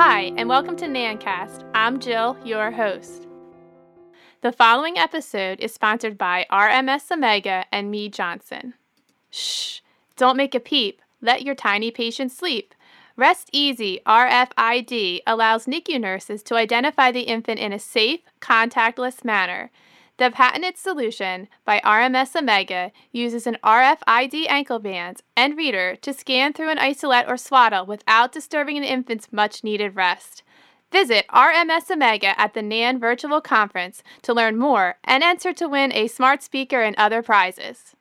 Hi, and welcome to NANNcast. I'm Jill, your host. The following episode is sponsored by RMS Omega and me, Johnson. Shh, don't make a peep. Let your tiny patient sleep. Rest Easy RFID allows NICU nurses to identify the infant in a safe, contactless manner. The patented solution by RMS Omega uses an RFID ankle band and reader to scan through an isolette or swaddle without disturbing an infant's much-needed rest. Visit RMS Omega at the NANN Virtual Conference to learn more and enter to win a smart speaker and other prizes.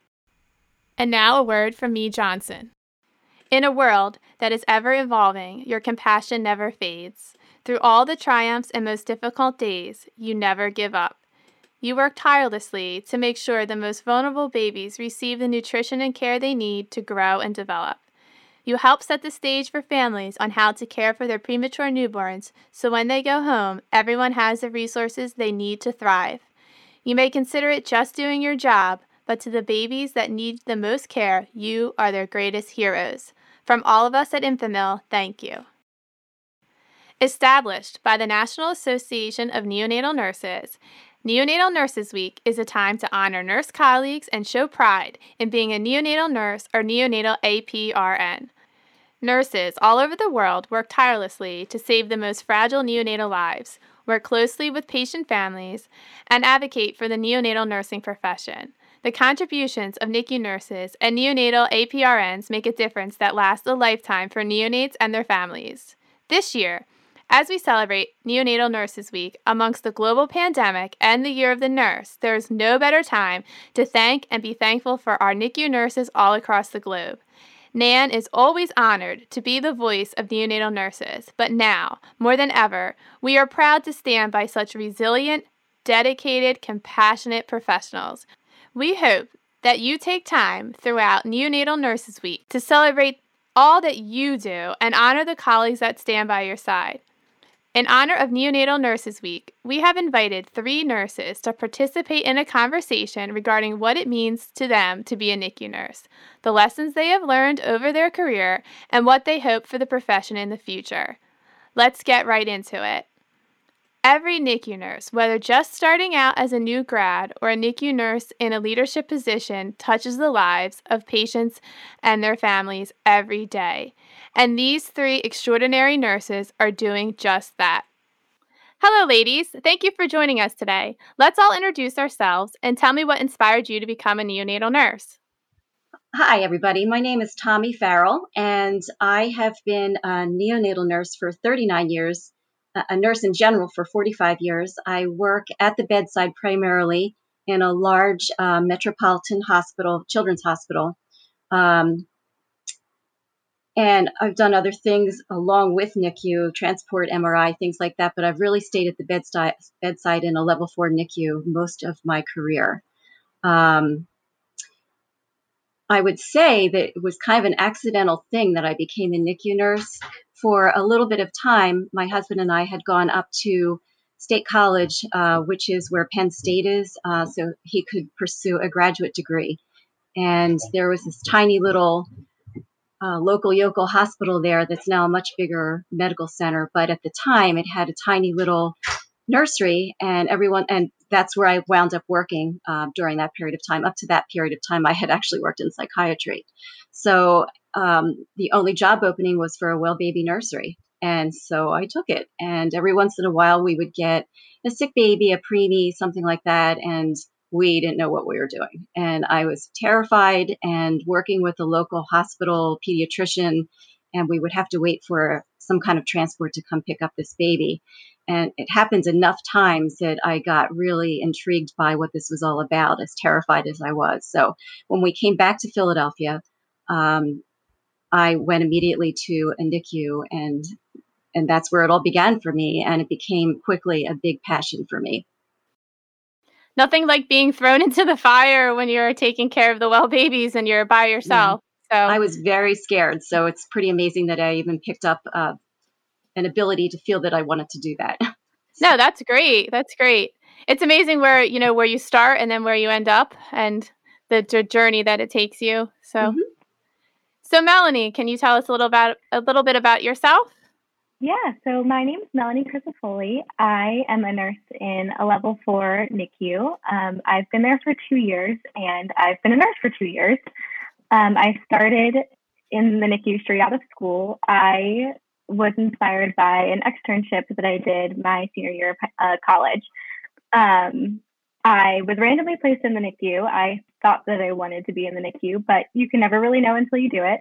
And now a word from me, Johnson. In a world that is ever-evolving, your compassion never fades. Through all the triumphs and most difficult days, you never give up. You work tirelessly to make sure the most vulnerable babies receive the nutrition and care they need to grow and develop. You help set the stage for families on how to care for their premature newborns so when they go home, everyone has the resources they need to thrive. You may consider it just doing your job, but to the babies that need the most care, you are their greatest heroes. From all of us at Enfamil, thank you. Established by the National Association of Neonatal Nurses, Neonatal Nurses Week is a time to honor nurse colleagues and show pride in being a neonatal nurse or neonatal APRN. Nurses all over the world work tirelessly to save the most fragile neonatal lives, work closely with patient families, and advocate for the neonatal nursing profession. The contributions of NICU nurses and neonatal APRNs make a difference that lasts a lifetime for neonates and their families. This year, as we celebrate Neonatal Nurses Week, amongst the global pandemic and the Year of the Nurse, there is no better time to thank and be thankful for our NICU nurses all across the globe. NANN is always honored to be the voice of neonatal nurses, but now, more than ever, we are proud to stand by such resilient, dedicated, compassionate professionals. We hope that you take time throughout Neonatal Nurses Week to celebrate all that you do and honor the colleagues that stand by your side. In honor of Neonatal Nurses Week, we have invited 3 nurses to participate in a conversation regarding what it means to them to be a NICU nurse, the lessons they have learned over their career, and what they hope for the profession in the future. Let's get right into it. Every NICU nurse, whether just starting out as a new grad or a NICU nurse in a leadership position, touches the lives of patients and their families every day. And these 3 extraordinary nurses are doing just that. Hello, ladies. Thank you for joining us today. Let's all introduce ourselves and tell me what inspired you to become a neonatal nurse. Hi, everybody. My name is Tommy Farrell, and I have been a neonatal nurse for 39 years, a nurse in general for 45 years. I work at the bedside primarily in a large metropolitan hospital, children's hospital. And I've done other things along with NICU, transport, MRI, things like that. But I've really stayed at the bedside in a level 4 NICU most of my career. I would say that it was kind of an accidental thing that I became a NICU nurse. For a little bit of time, my husband and I had gone up to State College, which is where Penn State is, so he could pursue a graduate degree. And there was this tiny little local Yokel hospital there that's now a much bigger medical center, but at the time it had a tiny little nursery, and that's where I wound up working during that period of time. Up to that period of time, I had actually worked in psychiatry, so the only job opening was for a well baby nursery, and so I took it. And every once in a while, we would get a sick baby, a preemie, something like that, and we didn't know what we were doing. And I was terrified, and working with a local hospital pediatrician, and we would have to wait for some kind of transport to come pick up this baby. And it happened enough times that I got really intrigued by what this was all about, as terrified as I was. So when we came back to Philadelphia, I went immediately to a NICU, and that's where it all began for me. And it became quickly a big passion for me. Nothing like being thrown into the fire when you're taking care of the well babies and you're by yourself. Yeah. So I was very scared. So it's pretty amazing that I even picked up an ability to feel that I wanted to do that. No, that's great. That's great. It's amazing where, you know, where you start and then where you end up and the journey that it takes you. So, Melanie, can you tell us a little bit about yourself? Yeah, so my name is Melanie Cristofoli. I am a nurse in a level 4 NICU. I've been there for 2 years, and I've been a nurse for 2 years. I started in the NICU straight out of school. I was inspired by an externship that I did my senior year of college. I was randomly placed in the NICU. I thought that I wanted to be in the NICU, but you can never really know until you do it.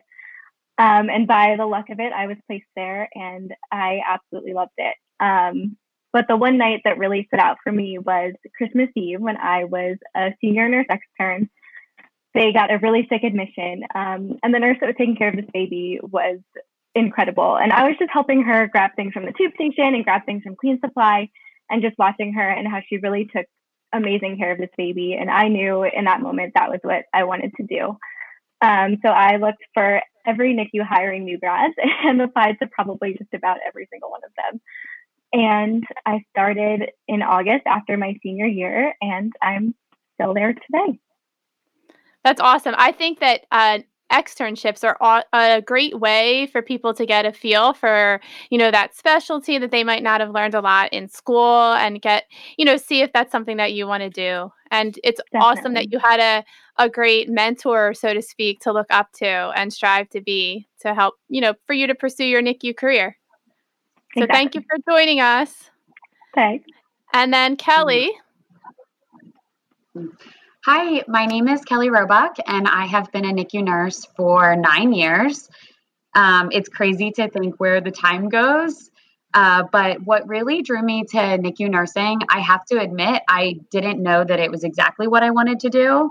And by the luck of it, I was placed there, and I absolutely loved it. But the one night that really stood out for me was Christmas Eve, when I was a senior nurse extern. They got a really sick admission, and the nurse that was taking care of this baby was incredible. And I was just helping her grab things from the tube station and grab things from Clean Supply, and just watching her and how she really took amazing care of this baby. And I knew in that moment that was what I wanted to do. So I looked for every NICU hiring new grads and applied to probably just about every single one of them. And I started in August after my senior year, and I'm still there today. That's awesome. I think that externships are a great way for people to get a feel for, you know, that specialty that they might not have learned a lot in school, and get, you know, see if that's something that you want to do. And it's awesome that you had a great mentor, so to speak, to look up to and strive to be, to help, you know, for you to pursue your NICU career. So Thank you for joining us. Thanks. And then Kelly. Hi, my name is Kelly Roebuck, and I have been a NICU nurse for 9 years. It's crazy to think where the time goes. But what really drew me to NICU nursing, I have to admit, I didn't know that it was exactly what I wanted to do.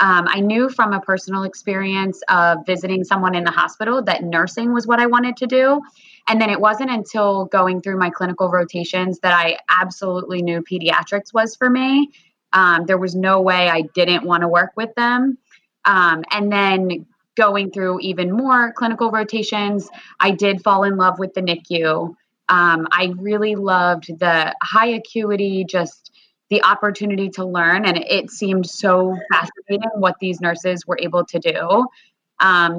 I knew from a personal experience of visiting someone in the hospital that nursing was what I wanted to do. And then it wasn't until going through my clinical rotations that I absolutely knew pediatrics was for me. There was no way I didn't want to work with them. And then going through even more clinical rotations, I did fall in love with the NICU. I really loved the high acuity, just the opportunity to learn. And it seemed so fascinating what these nurses were able to do.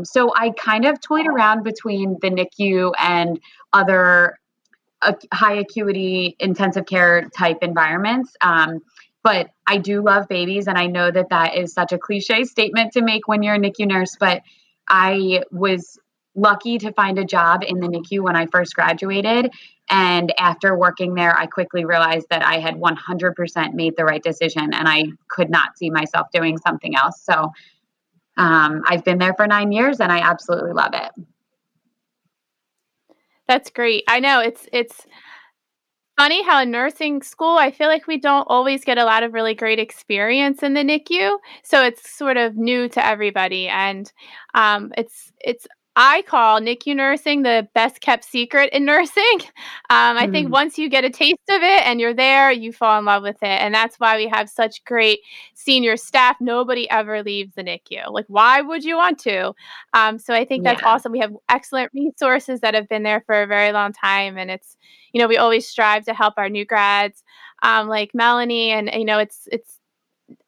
So I kind of toyed around between the NICU and other high acuity intensive care type environments. But I do love babies. And I know that that is such a cliche statement to make when you're a NICU nurse, but I was lucky to find a job in the NICU when I first graduated. And after working there, I quickly realized that I had 100% made the right decision, and I could not see myself doing something else. So I've been there for 9 years, and I absolutely love it. That's great. I know it's funny how in nursing school, I feel like we don't always get a lot of really great experience in the NICU. So it's sort of new to everybody. And I call NICU nursing the best kept secret in nursing. I think once you get a taste of it and you're there, you fall in love with it. And that's why we have such great senior staff. Nobody ever leaves the NICU. Like, why would you want to? So I think that's awesome. We have excellent resources that have been there for a very long time. And it's, you know, we always strive to help our new grads like Melanie. And, you know, it's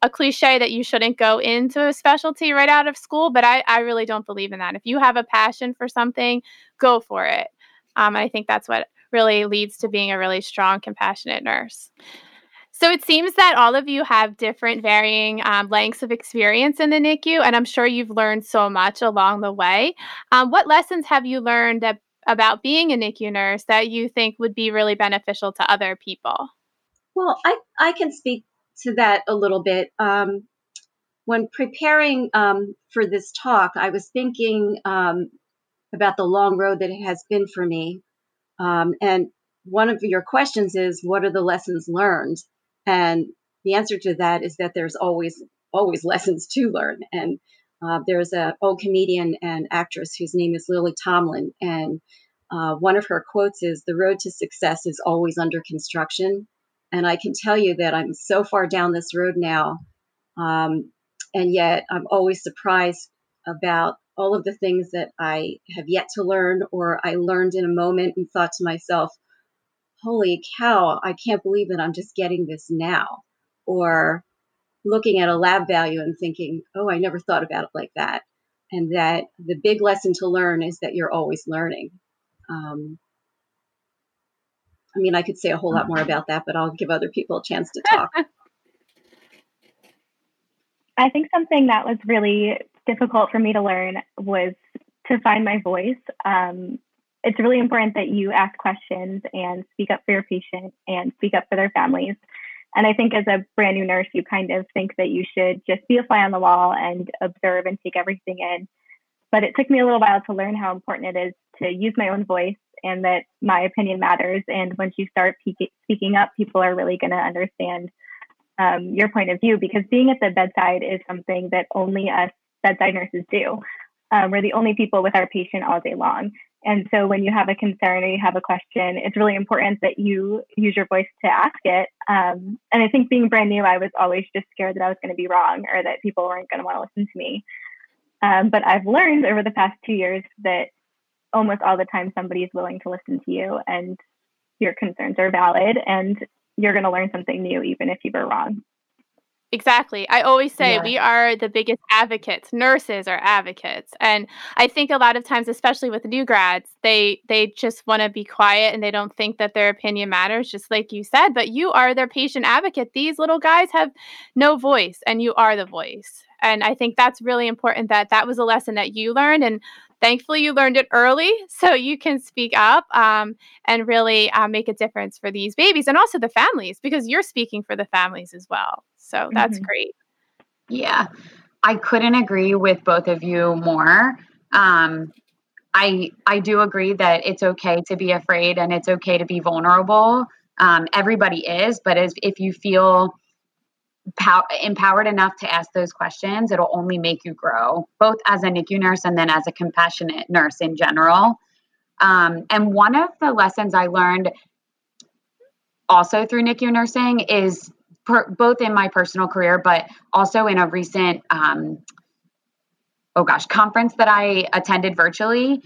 a cliche that you shouldn't go into a specialty right out of school, but I really don't believe in that. If you have a passion for something, go for it. I think that's what really leads to being a really strong, compassionate nurse. So it seems that all of you have different varying lengths of experience in the NICU, and I'm sure you've learned so much along the way. What lessons have you learned about being a NICU nurse that you think would be really beneficial to other people? Well, I can speak to that a little bit. When preparing for this talk, I was thinking about the long road that it has been for me. And one of your questions is, what are the lessons learned? And the answer to that is that there's always lessons to learn. And there's an old comedian and actress whose name is Lily Tomlin. And one of her quotes is, "The road to success is always under construction." And I can tell you that I'm so far down this road now, and yet I'm always surprised about all of the things that I have yet to learn, or I learned in a moment and thought to myself, holy cow, I can't believe that I'm just getting this now. Or looking at a lab value and thinking, oh, I never thought about it like that. And that the big lesson to learn is that you're always learning. I mean, I could say a whole lot more about that, but I'll give other people a chance to talk. I think something that was really difficult for me to learn was to find my voice. It's really important that you ask questions and speak up for your patient and speak up for their families. And I think as a brand new nurse, you kind of think that you should just be a fly on the wall and observe and take everything in. But it took me a little while to learn how important it is to use my own voice and that my opinion matters. And once you start speaking up, people are really going to understand your point of view, because being at the bedside is something that only us bedside nurses do. We're the only people with our patient all day long. And so when you have a concern or you have a question, it's really important that you use your voice to ask it. And I think being brand new, I was always just scared that I was going to be wrong or that people weren't going to want to listen to me. But I've learned over the past 2 years that almost all the time somebody is willing to listen to you and your concerns are valid and you're going to learn something new, even if you were wrong. Exactly. I always say we are the biggest advocates. Nurses are advocates. And I think a lot of times, especially with new grads, they just want to be quiet and they don't think that their opinion matters, just like you said, but you are their patient advocate. These little guys have no voice and you are the voice. And I think that's really important that that was a lesson that you learned. And thankfully you learned it early so you can speak up and really make a difference for these babies and also the families, because you're speaking for the families as well. So that's great. Yeah, I couldn't agree with both of you more. I do agree that it's okay to be afraid and it's okay to be vulnerable. Everybody is, but if you feel empowered enough to ask those questions, it'll only make you grow, both as a NICU nurse and then as a compassionate nurse in general. And one of the lessons I learned also through NICU nursing is both in my personal career, but also in a recent, conference that I attended virtually,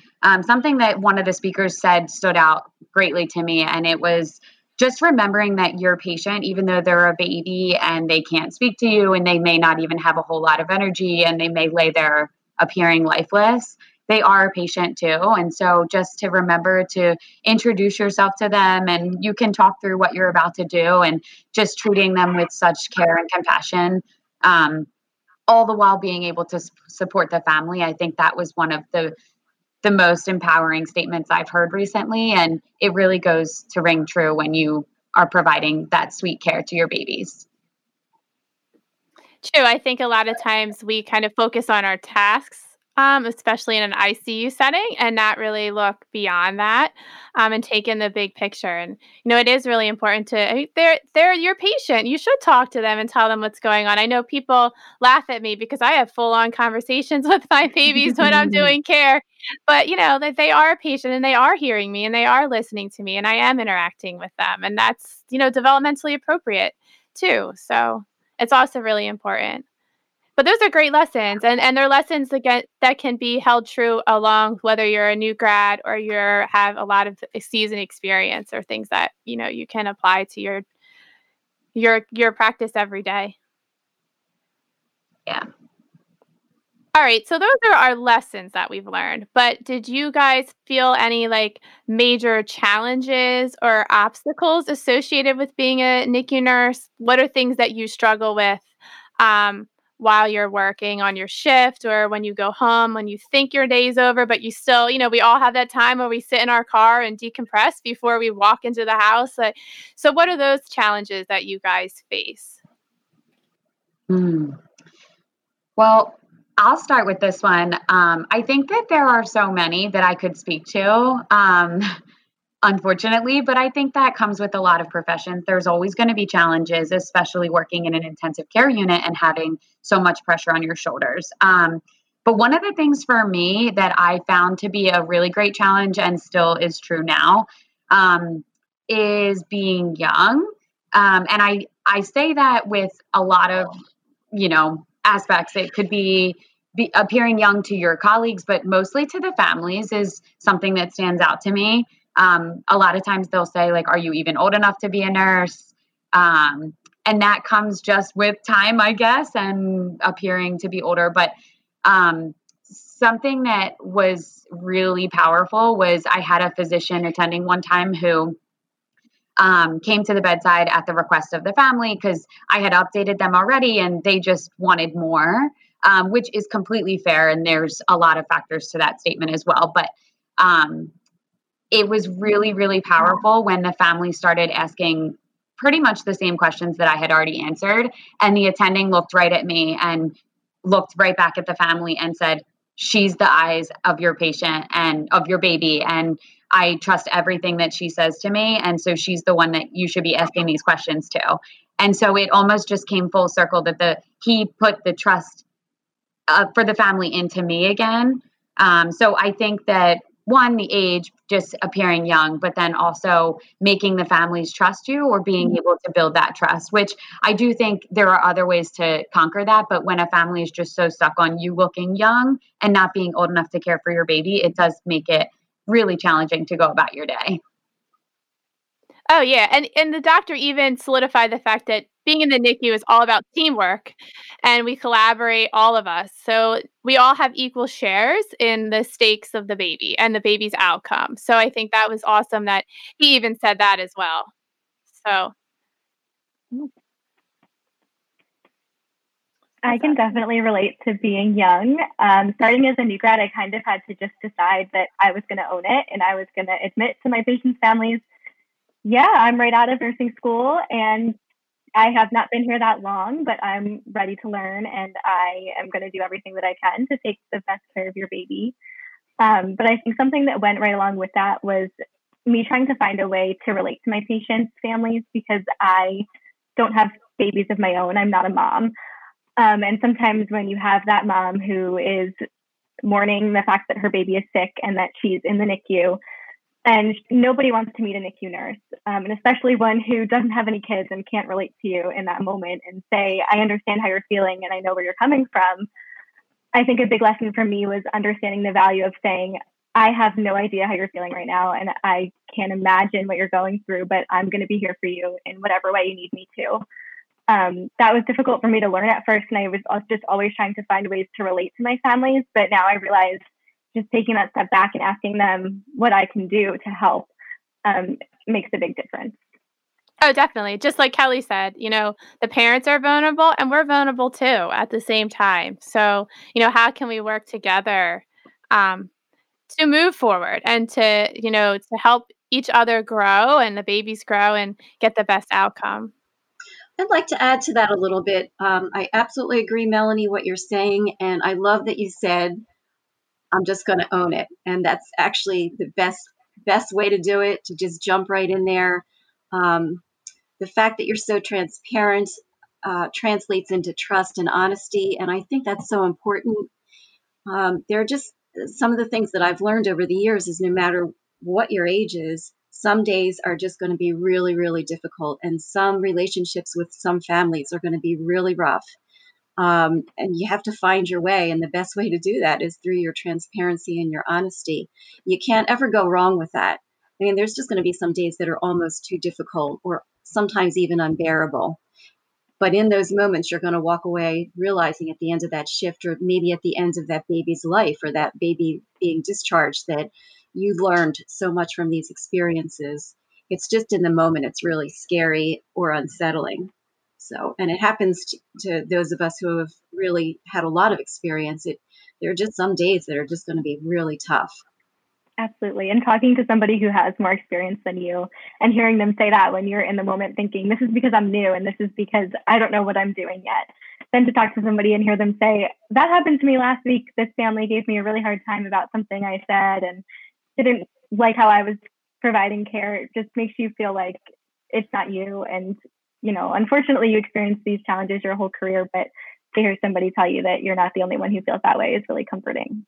something that one of the speakers said stood out greatly to me. And it was just remembering that your patient, even though they're a baby and they can't speak to you and they may not even have a whole lot of energy and they may lay there appearing lifeless, they are a patient too. And so just to remember to introduce yourself to them, and you can talk through what you're about to do, and just treating them with such care and compassion, all the while being able to support the family. I think that was one of the most empowering statements I've heard recently. And it really goes to ring true when you are providing that sweet care to your babies. True. I think a lot of times we kind of focus on our tasks, especially in an ICU setting, and not really look beyond that and take in the big picture. And, you know, it is really important to, they're your patient. You should talk to them and tell them what's going on. I know people laugh at me because I have full on conversations with my babies when I'm doing care, but you know, that they are a patient and they are hearing me and they are listening to me and I am interacting with them. And that's, you know, developmentally appropriate too. So it's also really important. But those are great lessons, and they're lessons that can be held true along whether you're a new grad or you have a lot of seasoned experience, or things that, you know, you can apply to your practice every day. Yeah. All right. So those are our lessons that we've learned. But did you guys feel any like major challenges or obstacles associated with being a NICU nurse? What are things that you struggle with? While you're working on your shift, or when you go home, when you think your day's over, but you still, you know, we all have that time where we sit in our car and decompress before we walk into the house. So what are those challenges that you guys face? Well, I'll start with this one. I think that there are so many that I could speak to, unfortunately, but I think that comes with a lot of professions. There's always going to be challenges, especially working in an intensive care unit and having so much pressure on your shoulders. But one of the things for me that I found to be a really great challenge, and still is true now, is being young. And I say that with a lot of, you know, aspects. It could be appearing young to your colleagues, but mostly to the families is something that stands out to me. A lot of times they'll say, like, are you even old enough to be a nurse? And that comes just with time, I guess, and appearing to be older. But something that was really powerful was I had a physician attending one time who came to the bedside at the request of the family because I had updated them already and they just wanted more, which is completely fair. And there's a lot of factors to that statement as well. But it was really, really powerful when the family started asking pretty much the same questions that I had already answered. And the attending looked right at me and looked right back at the family and said, "She's the eyes of your patient and of your baby. And I trust everything that she says to me. And so she's the one that you should be asking these questions to." And so it almost just came full circle that he put the trust for the family into me again. So I think that, one, the age, just appearing young, but then also making the families trust you or being able to build that trust, which I do think there are other ways to conquer that. But when a family is just so stuck on you looking young and not being old enough to care for your baby, it does make it really challenging to go about your day. Oh, yeah. And the doctor even solidified the fact that being in the NICU is all about teamwork, and we collaborate, all of us. So we all have equal shares in the stakes of the baby and the baby's outcome. So I think that was awesome that he even said that as well. So I can definitely relate to being young. Starting as a new grad, I kind of had to just decide that I was going to own it, and I was going to admit to my patients' families, yeah, I'm right out of nursing school and I have not been here that long, but I'm ready to learn, and I am going to do everything that I can to take the best care of your baby. But I think something that went right along with that was me trying to find a way to relate to my patients' families, because I don't have babies of my own. I'm not a mom. And sometimes when you have that mom who is mourning the fact that her baby is sick and that she's in the NICU, and nobody wants to meet a NICU nurse, and especially one who doesn't have any kids and can't relate to you in that moment and say, "I understand how you're feeling and I know where you're coming from." I think a big lesson for me was understanding the value of saying, "I have no idea how you're feeling right now, and I can't imagine what you're going through, but I'm going to be here for you in whatever way you need me to." That was difficult for me to learn at first, and I was just always trying to find ways to relate to my families. But now I realize just taking that step back and asking them what I can do to help makes a big difference. Oh, definitely. Just like Kelly said, the parents are vulnerable and we're vulnerable too at the same time. So, how can we work together to move forward and to help each other grow and the babies grow and get the best outcome? I'd like to add to that a little bit. I absolutely agree, Melanie, what you're saying. And I love that you said, "I'm just going to own it." And that's actually the best way to do it, to just jump right in there. The fact that you're so transparent translates into trust and honesty. And I think that's so important. There are just some of the things that I've learned over the years is no matter what your age is, some days are just going to be really, really difficult. And some relationships with some families are going to be really rough. And you have to find your way. And the best way to do that is through your transparency and your honesty. You can't ever go wrong with that. I mean, there's just going to be some days that are almost too difficult or sometimes even unbearable. But in those moments, you're going to walk away realizing at the end of that shift, or maybe at the end of that baby's life or that baby being discharged, that you learned so much from these experiences. It's just in the moment, it's really scary or unsettling. So, and it happens to those of us who have really had a lot of experience. There are just some days that are just going to be really tough. Absolutely. And talking to somebody who has more experience than you and hearing them say that when you're in the moment thinking, "This is because I'm new and this is because I don't know what I'm doing yet." Then to talk to somebody and hear them say, "That happened to me last week. This family gave me a really hard time about something I said and didn't like how I was providing care." It just makes you feel like it's not you. And unfortunately, you experience these challenges your whole career, but to hear somebody tell you that you're not the only one who feels that way is really comforting.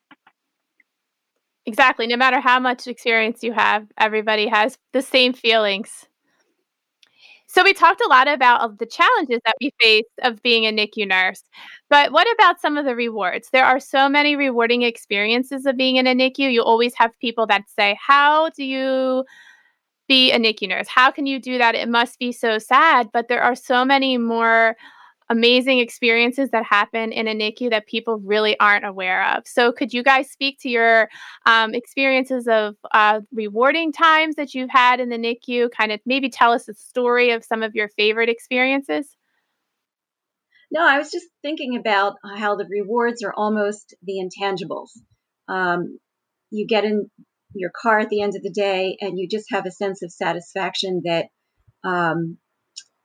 Exactly. No matter how much experience you have, everybody has the same feelings. So we talked a lot about the challenges that we face of being a NICU nurse, but what about some of the rewards? There are so many rewarding experiences of being in a NICU. You always have people that say, "How do you be a NICU nurse? How can you do that? It must be so sad." But there are so many more amazing experiences that happen in a NICU that people really aren't aware of. So could you guys speak to your experiences of rewarding times that you've had in the NICU? Kind of maybe tell us a story of some of your favorite experiences. No, I was just thinking about how the rewards are almost the intangibles. You get in your car at the end of the day and you just have a sense of satisfaction that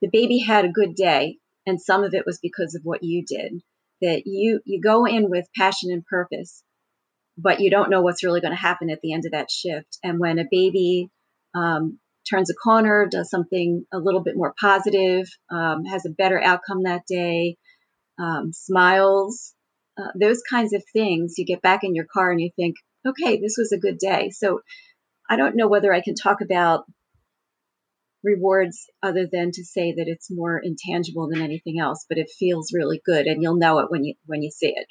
the baby had a good day. And some of it was because of what you did, that you go in with passion and purpose, but you don't know what's really going to happen at the end of that shift. And when a baby turns a corner, does something a little bit more positive, has a better outcome that day, smiles, those kinds of things, you get back in your car and you think, okay, this was a good day. So I don't know whether I can talk about rewards other than to say that it's more intangible than anything else, but it feels really good and you'll know it when you see it.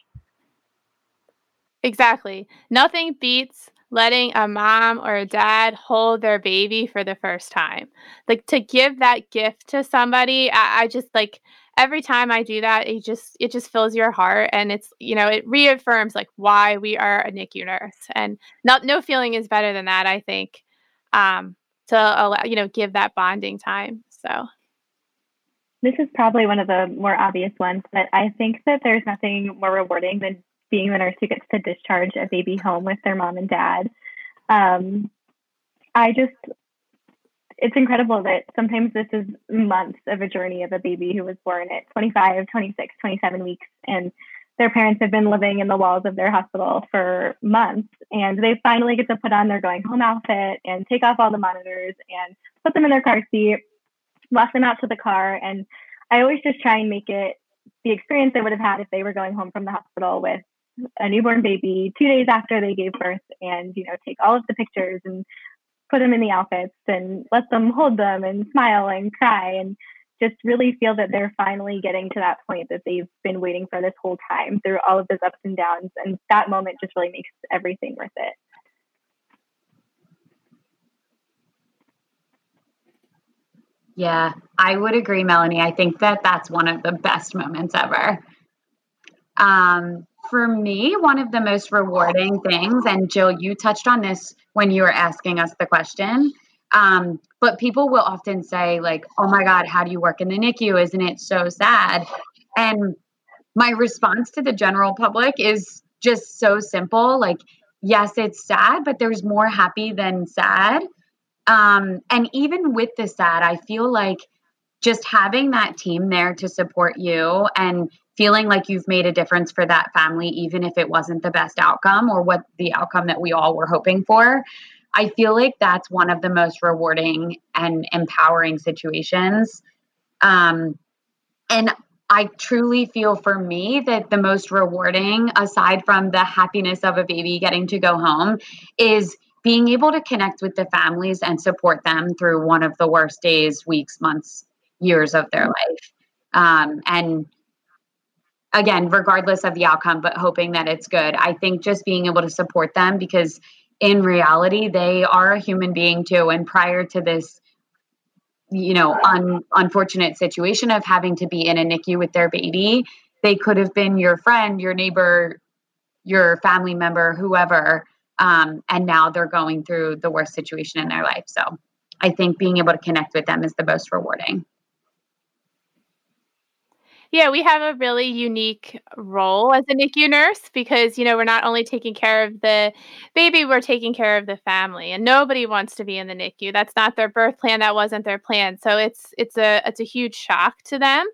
Exactly. Nothing beats letting a mom or a dad hold their baby for the first time. Like, to give that gift to somebody, I just, like, every time I do that, it just fills your heart, and it's, you know, it reaffirms like why we are a NICU nurse, and no feeling is better than that, I think. To allow, you know, give that bonding time. So this is probably one of the more obvious ones, but I think that there's nothing more rewarding than being the nurse who gets to discharge a baby home with their mom and dad. It's incredible that sometimes this is months of a journey of a baby who was born at 25, 26, 27 weeks, and their parents have been living in the walls of their hospital for months, and they finally get to put on their going home outfit and take off all the monitors and put them in their car seat, walk them out to the car. And I always just try and make it the experience they would have had if they were going home from the hospital with a newborn baby 2 days after they gave birth, and, you know, take all of the pictures and put them in the outfits and let them hold them and smile and cry and just really feel that they're finally getting to that point that they've been waiting for this whole time through all of those ups and downs. And that moment just really makes everything worth it. Yeah, I would agree, Melanie. I think that that's one of the best moments ever. For me, one of the most rewarding things, and Jill, you touched on this when you were asking us the question, but people will often say, like, oh my God, how do you work in the NICU? Isn't it so sad? And my response to the general public is just so simple. Like, yes, it's sad, but there's more happy than sad. And even with the sad, I feel like just having that team there to support you and feeling like you've made a difference for that family, even if it wasn't the best outcome or what the outcome that we all were hoping for, I feel like that's one of the most rewarding and empowering situations. And I truly feel, for me, that the most rewarding, aside from the happiness of a baby getting to go home, is being able to connect with the families and support them through one of the worst days, weeks, months, years of their life. And again, regardless of the outcome, but hoping that it's good. I think just being able to support them, because in reality, they are a human being too. And prior to this, you know, unfortunate situation of having to be in a NICU with their baby, they could have been your friend, your neighbor, your family member, whoever. And now they're going through the worst situation in their life. So I think being able to connect with them is the most rewarding. Yeah, we have a really unique role as a NICU nurse because, you know, we're not only taking care of the baby, we're taking care of the family, and nobody wants to be in the NICU. That's not their birth plan. That wasn't their plan. So it's a huge shock to them.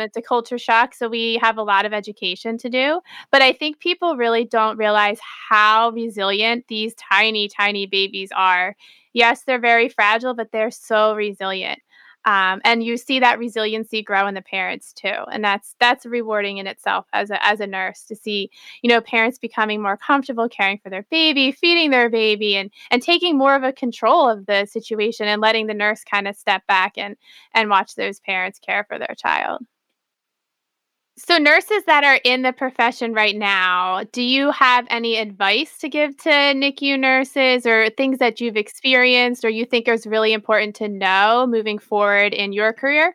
It's a culture shock. So we have a lot of education to do, but I think people really don't realize how resilient these tiny, tiny babies are. Yes, they're very fragile, but they're so resilient. And you see that resiliency grow in the parents too. And that's rewarding in itself as a nurse to see, you know, parents becoming more comfortable caring for their baby, feeding their baby, and taking more of a control of the situation and letting the nurse kind of step back and watch those parents care for their child. So nurses that are in the profession right now, do you have any advice to give to NICU nurses or things that you've experienced or you think is really important to know moving forward in your career?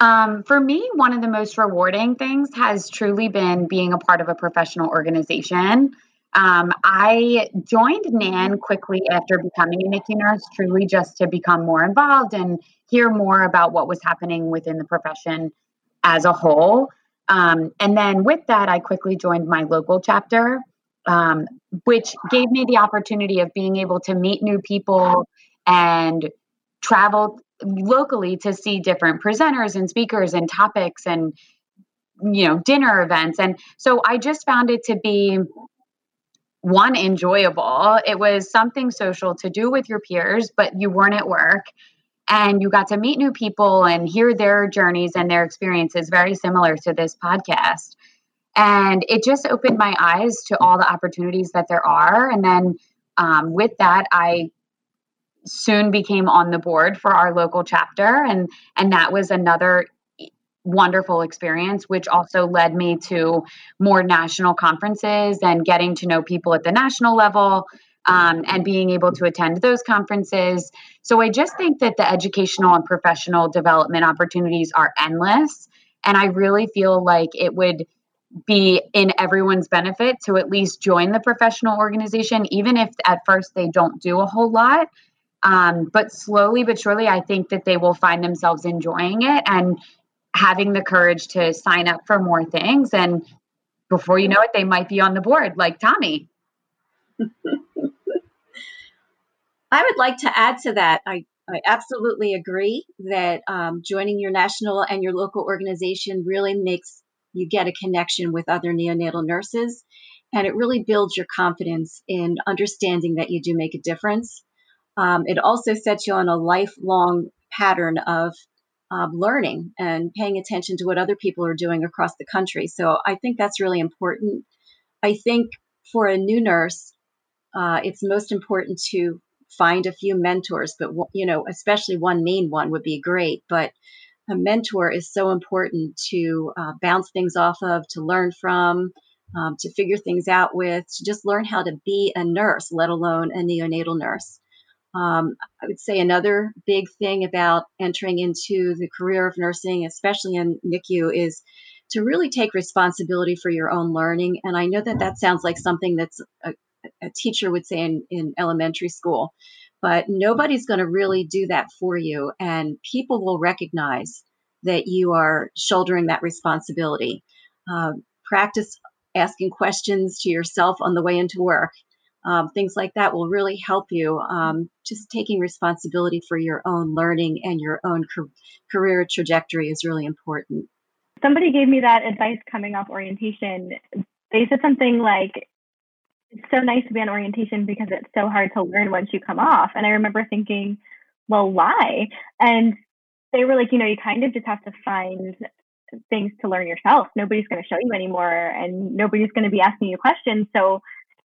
For me, one of the most rewarding things has truly been being a part of a professional organization. I joined NANN quickly after becoming a NICU nurse, truly just to become more involved and hear more about what was happening within the profession as a whole. And then with that, I quickly joined my local chapter, which gave me the opportunity of being able to meet new people and travel locally to see different presenters and speakers and topics and, you know, dinner events. And so I just found it to be one, enjoyable. It was something social to do with your peers, but you weren't at work and you got to meet new people and hear their journeys and their experiences, very similar to this podcast. And it just opened my eyes to all the opportunities that there are. And then with that, I soon became on the board for our local chapter. And that was another wonderful experience, which also led me to more national conferences and getting to know people at the national level and being able to attend those conferences. So I just think that the educational and professional development opportunities are endless. And I really feel like it would be in everyone's benefit to at least join the professional organization, even if at first they don't do a whole lot. But slowly but surely, I think that they will find themselves enjoying it and having the courage to sign up for more things. And before you know it, they might be on the board like Tommy. I would like to add to that. I absolutely agree that joining your national and your local organization really makes you get a connection with other neonatal nurses. And it really builds your confidence in understanding that you do make a difference. It also sets you on a lifelong pattern of learning and paying attention to what other people are doing across the country. So I think that's really important. I think for a new nurse, it's most important to find a few mentors, but, you know, especially one main one would be great. But a mentor is so important to bounce things off of, to learn from, to figure things out with, to just learn how to be a nurse, let alone a neonatal nurse. I would say another big thing about entering into the career of nursing, especially in NICU, is to really take responsibility for your own learning. And I know that that sounds like something that's a teacher would say in elementary school, but nobody's going to really do that for you. And people will recognize that you are shouldering that responsibility. Practice asking questions to yourself on the way into work. Things like that will really help you, just taking responsibility for your own learning and your own career trajectory is really important. Somebody gave me that advice coming off orientation. They said something like, it's so nice to be on orientation because it's so hard to learn once you come off. And I remember thinking, well, why? And they were like, you know, you kind of just have to find things to learn yourself. Nobody's going to show you anymore and nobody's going to be asking you questions. So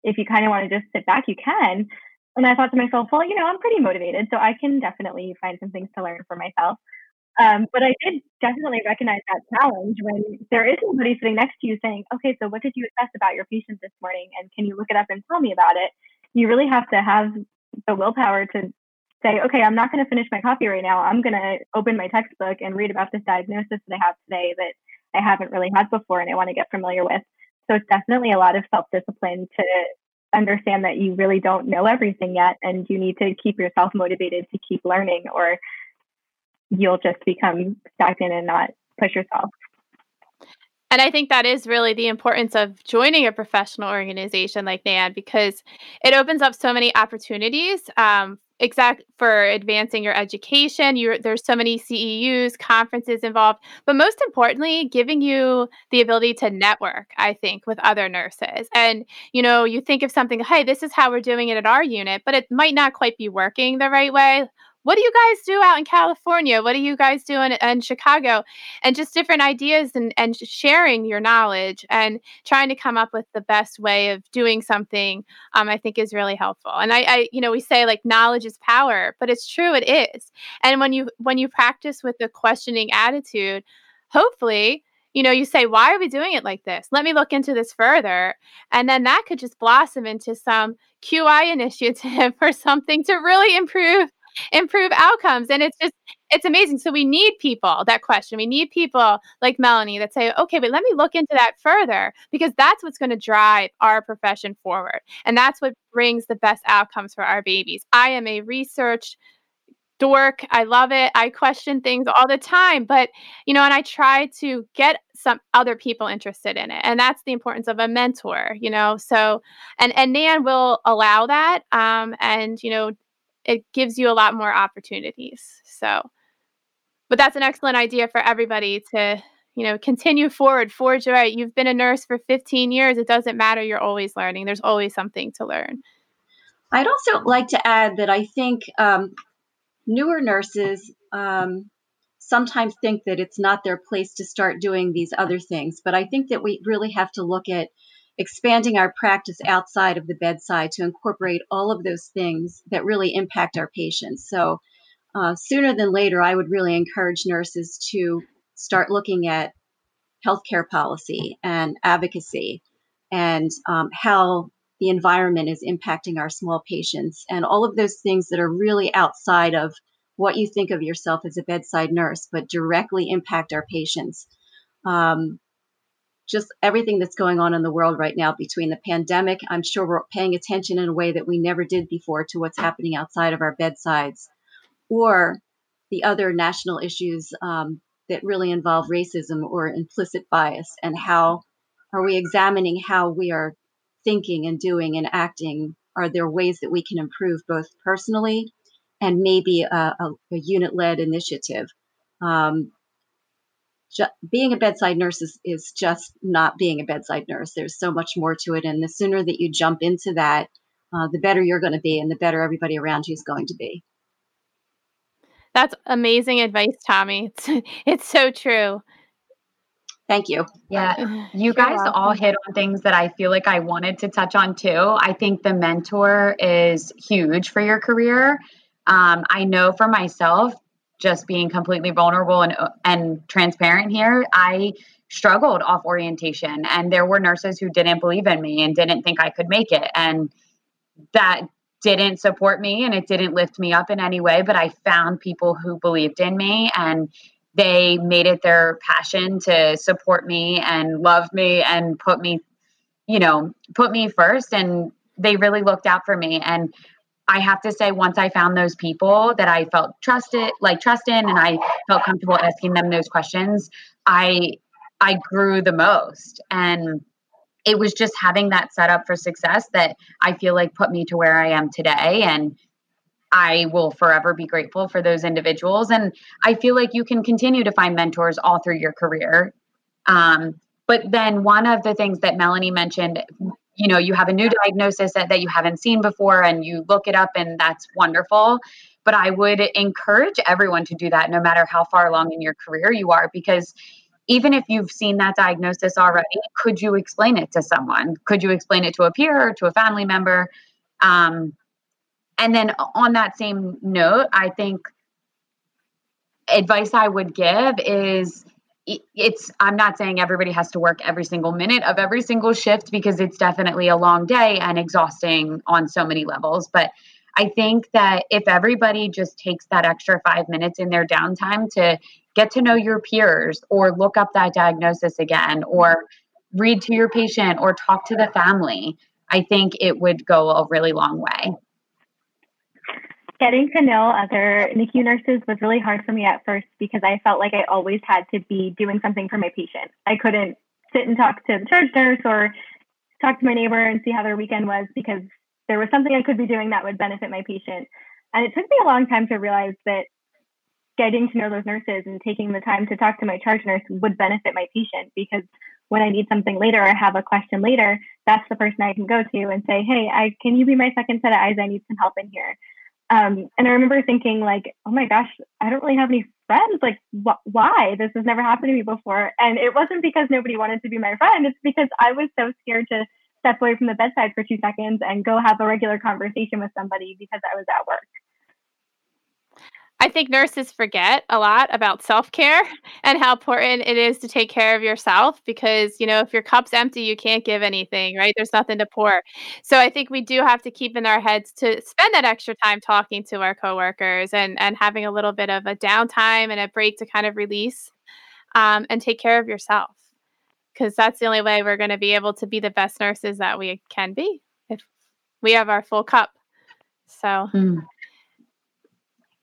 if you kind of want to just sit back, you can. And I thought to myself, well, you know, I'm pretty motivated, so I can definitely find some things to learn for myself. But I did definitely recognize that challenge when there is somebody sitting next to you saying, okay, so what did you assess about your patient this morning? And can you look it up and tell me about it? You really have to have the willpower to say, okay, I'm not going to finish my coffee right now. I'm going to open my textbook and read about this diagnosis that I have today that I haven't really had before and I want to get familiar with. So it's definitely a lot of self-discipline to understand that you really don't know everything yet and you need to keep yourself motivated to keep learning or you'll just become stagnant and not push yourself. And I think that is really the importance of joining a professional organization like NANN because it opens up so many opportunities for advancing your education. There's so many CEUs, conferences involved, but most importantly, giving you the ability to network, I think, with other nurses. And, you know, you think of something, hey, this is how we're doing it at our unit, but it might not quite be working the right way. What do you guys do out in California? What do you guys do in Chicago? And just different ideas and sharing your knowledge and trying to come up with the best way of doing something, I think is really helpful. And I, you know, we say like knowledge is power, but it's true, it is. And when you practice with the questioning attitude, hopefully, you know, you say, why are we doing it like this? Let me look into this further. And then that could just blossom into some QI initiative or something to really improve improve outcomes. And it's just, it's amazing. So we need people that question. We need people like Melanie that say, okay, but let me look into that further, because that's what's going to drive our profession forward. And that's what brings the best outcomes for our babies. I am a research dork. I love it. I question things all the time, but, you know, and I try to get some other people interested in it. And that's the importance of a mentor, you know, so, and NANN will allow that. And, you know, it gives you a lot more opportunities. So, but that's an excellent idea for everybody to, you know, continue forward, forge your right. You've been a nurse for 15 years. It doesn't matter. You're always learning. There's always something to learn. I'd also like to add that I think, newer nurses sometimes think that it's not their place to start doing these other things, but I think that we really have to look at expanding our practice outside of the bedside to incorporate all of those things that really impact our patients. So sooner than later, I would really encourage nurses to start looking at healthcare policy and advocacy and how the environment is impacting our small patients and all of those things that are really outside of what you think of yourself as a bedside nurse, but directly impact our patients. Just everything that's going on in the world right now between the pandemic, I'm sure we're paying attention in a way that we never did before to what's happening outside of our bedsides, or the other national issues that really involve racism or implicit bias, and how are we examining how we are thinking and doing and acting. Are there ways that we can improve both personally and maybe a unit-led initiative? Being a bedside nurse is just not being a bedside nurse. There's so much more to it. And the sooner that you jump into that, the better you're going to be and the better everybody around you is going to be. That's amazing advice, Tommy. It's so true. Thank you. Yeah. You guys all hit on things that I feel like I wanted to touch on too. I think the mentor is huge for your career. I know for myself, just being completely vulnerable and transparent here, I struggled off orientation, and there were nurses who didn't believe in me and didn't think I could make it. And that didn't support me and it didn't lift me up in any way, but I found people who believed in me, and they made it their passion to support me and love me and put me first. And they really looked out for me. And I have to say, once I found those people that I felt trust in, and I felt comfortable asking them those questions, I grew the most. And it was just having that set up for success that I feel like put me to where I am today. And I will forever be grateful for those individuals. And I feel like you can continue to find mentors all through your career. But then one of the things that Melanie mentioned, you know, you have a new diagnosis that you haven't seen before and you look it up, and that's wonderful. But I would encourage everyone to do that no matter how far along in your career you are, because even if you've seen that diagnosis already, could you explain it to someone? Could you explain it to a peer or to a family member? And then on that same note, I think advice I would give is I'm not saying everybody has to work every single minute of every single shift, because it's definitely a long day and exhausting on so many levels. But I think that if everybody just takes that extra 5 minutes in their downtime to get to know your peers, or look up that diagnosis again, or read to your patient, or talk to the family, I think it would go a really long way. Getting to know other NICU nurses was really hard for me at first, because I felt like I always had to be doing something for my patient. I couldn't sit and talk to the charge nurse or talk to my neighbor and see how their weekend was, because there was something I could be doing that would benefit my patient. And it took me a long time to realize that getting to know those nurses and taking the time to talk to my charge nurse would benefit my patient, because when I need something later or have a question later, that's the person I can go to and say, hey, can you be my second set of eyes? I need some help in here. And I remember thinking, like, oh my gosh, I don't really have any friends. Like, why? This has never happened to me before. And it wasn't because nobody wanted to be my friend. It's because I was so scared to step away from the bedside for 2 seconds and go have a regular conversation with somebody, because I was at work. I think nurses forget a lot about self-care and how important it is to take care of yourself because, you know, if your cup's empty, you can't give anything, right? There's nothing to pour. So I think we do have to keep in our heads to spend that extra time talking to our coworkers and having a little bit of a downtime and a break to kind of release and take care of yourself because that's the only way we're going to be able to be the best nurses that we can be if we have our full cup. So... Mm.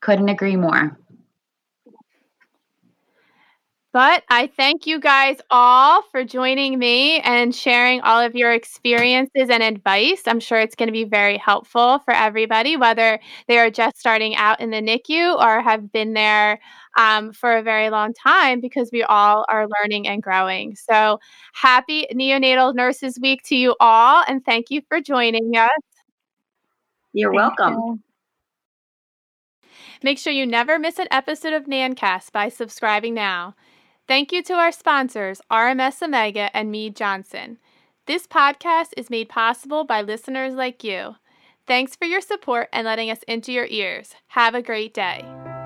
Couldn't agree more. But I thank you guys all for joining me and sharing all of your experiences and advice. I'm sure it's going to be very helpful for everybody, whether they are just starting out in the NICU or have been there for a very long time, because we all are learning and growing. So happy Neonatal Nurses Week to you all, and thank you for joining us. You're welcome. Make sure you never miss an episode of NANNcast by subscribing now. Thank you to our sponsors, RMS Omega and Mead Johnson. This podcast is made possible by listeners like you. Thanks for your support and letting us into your ears. Have a great day.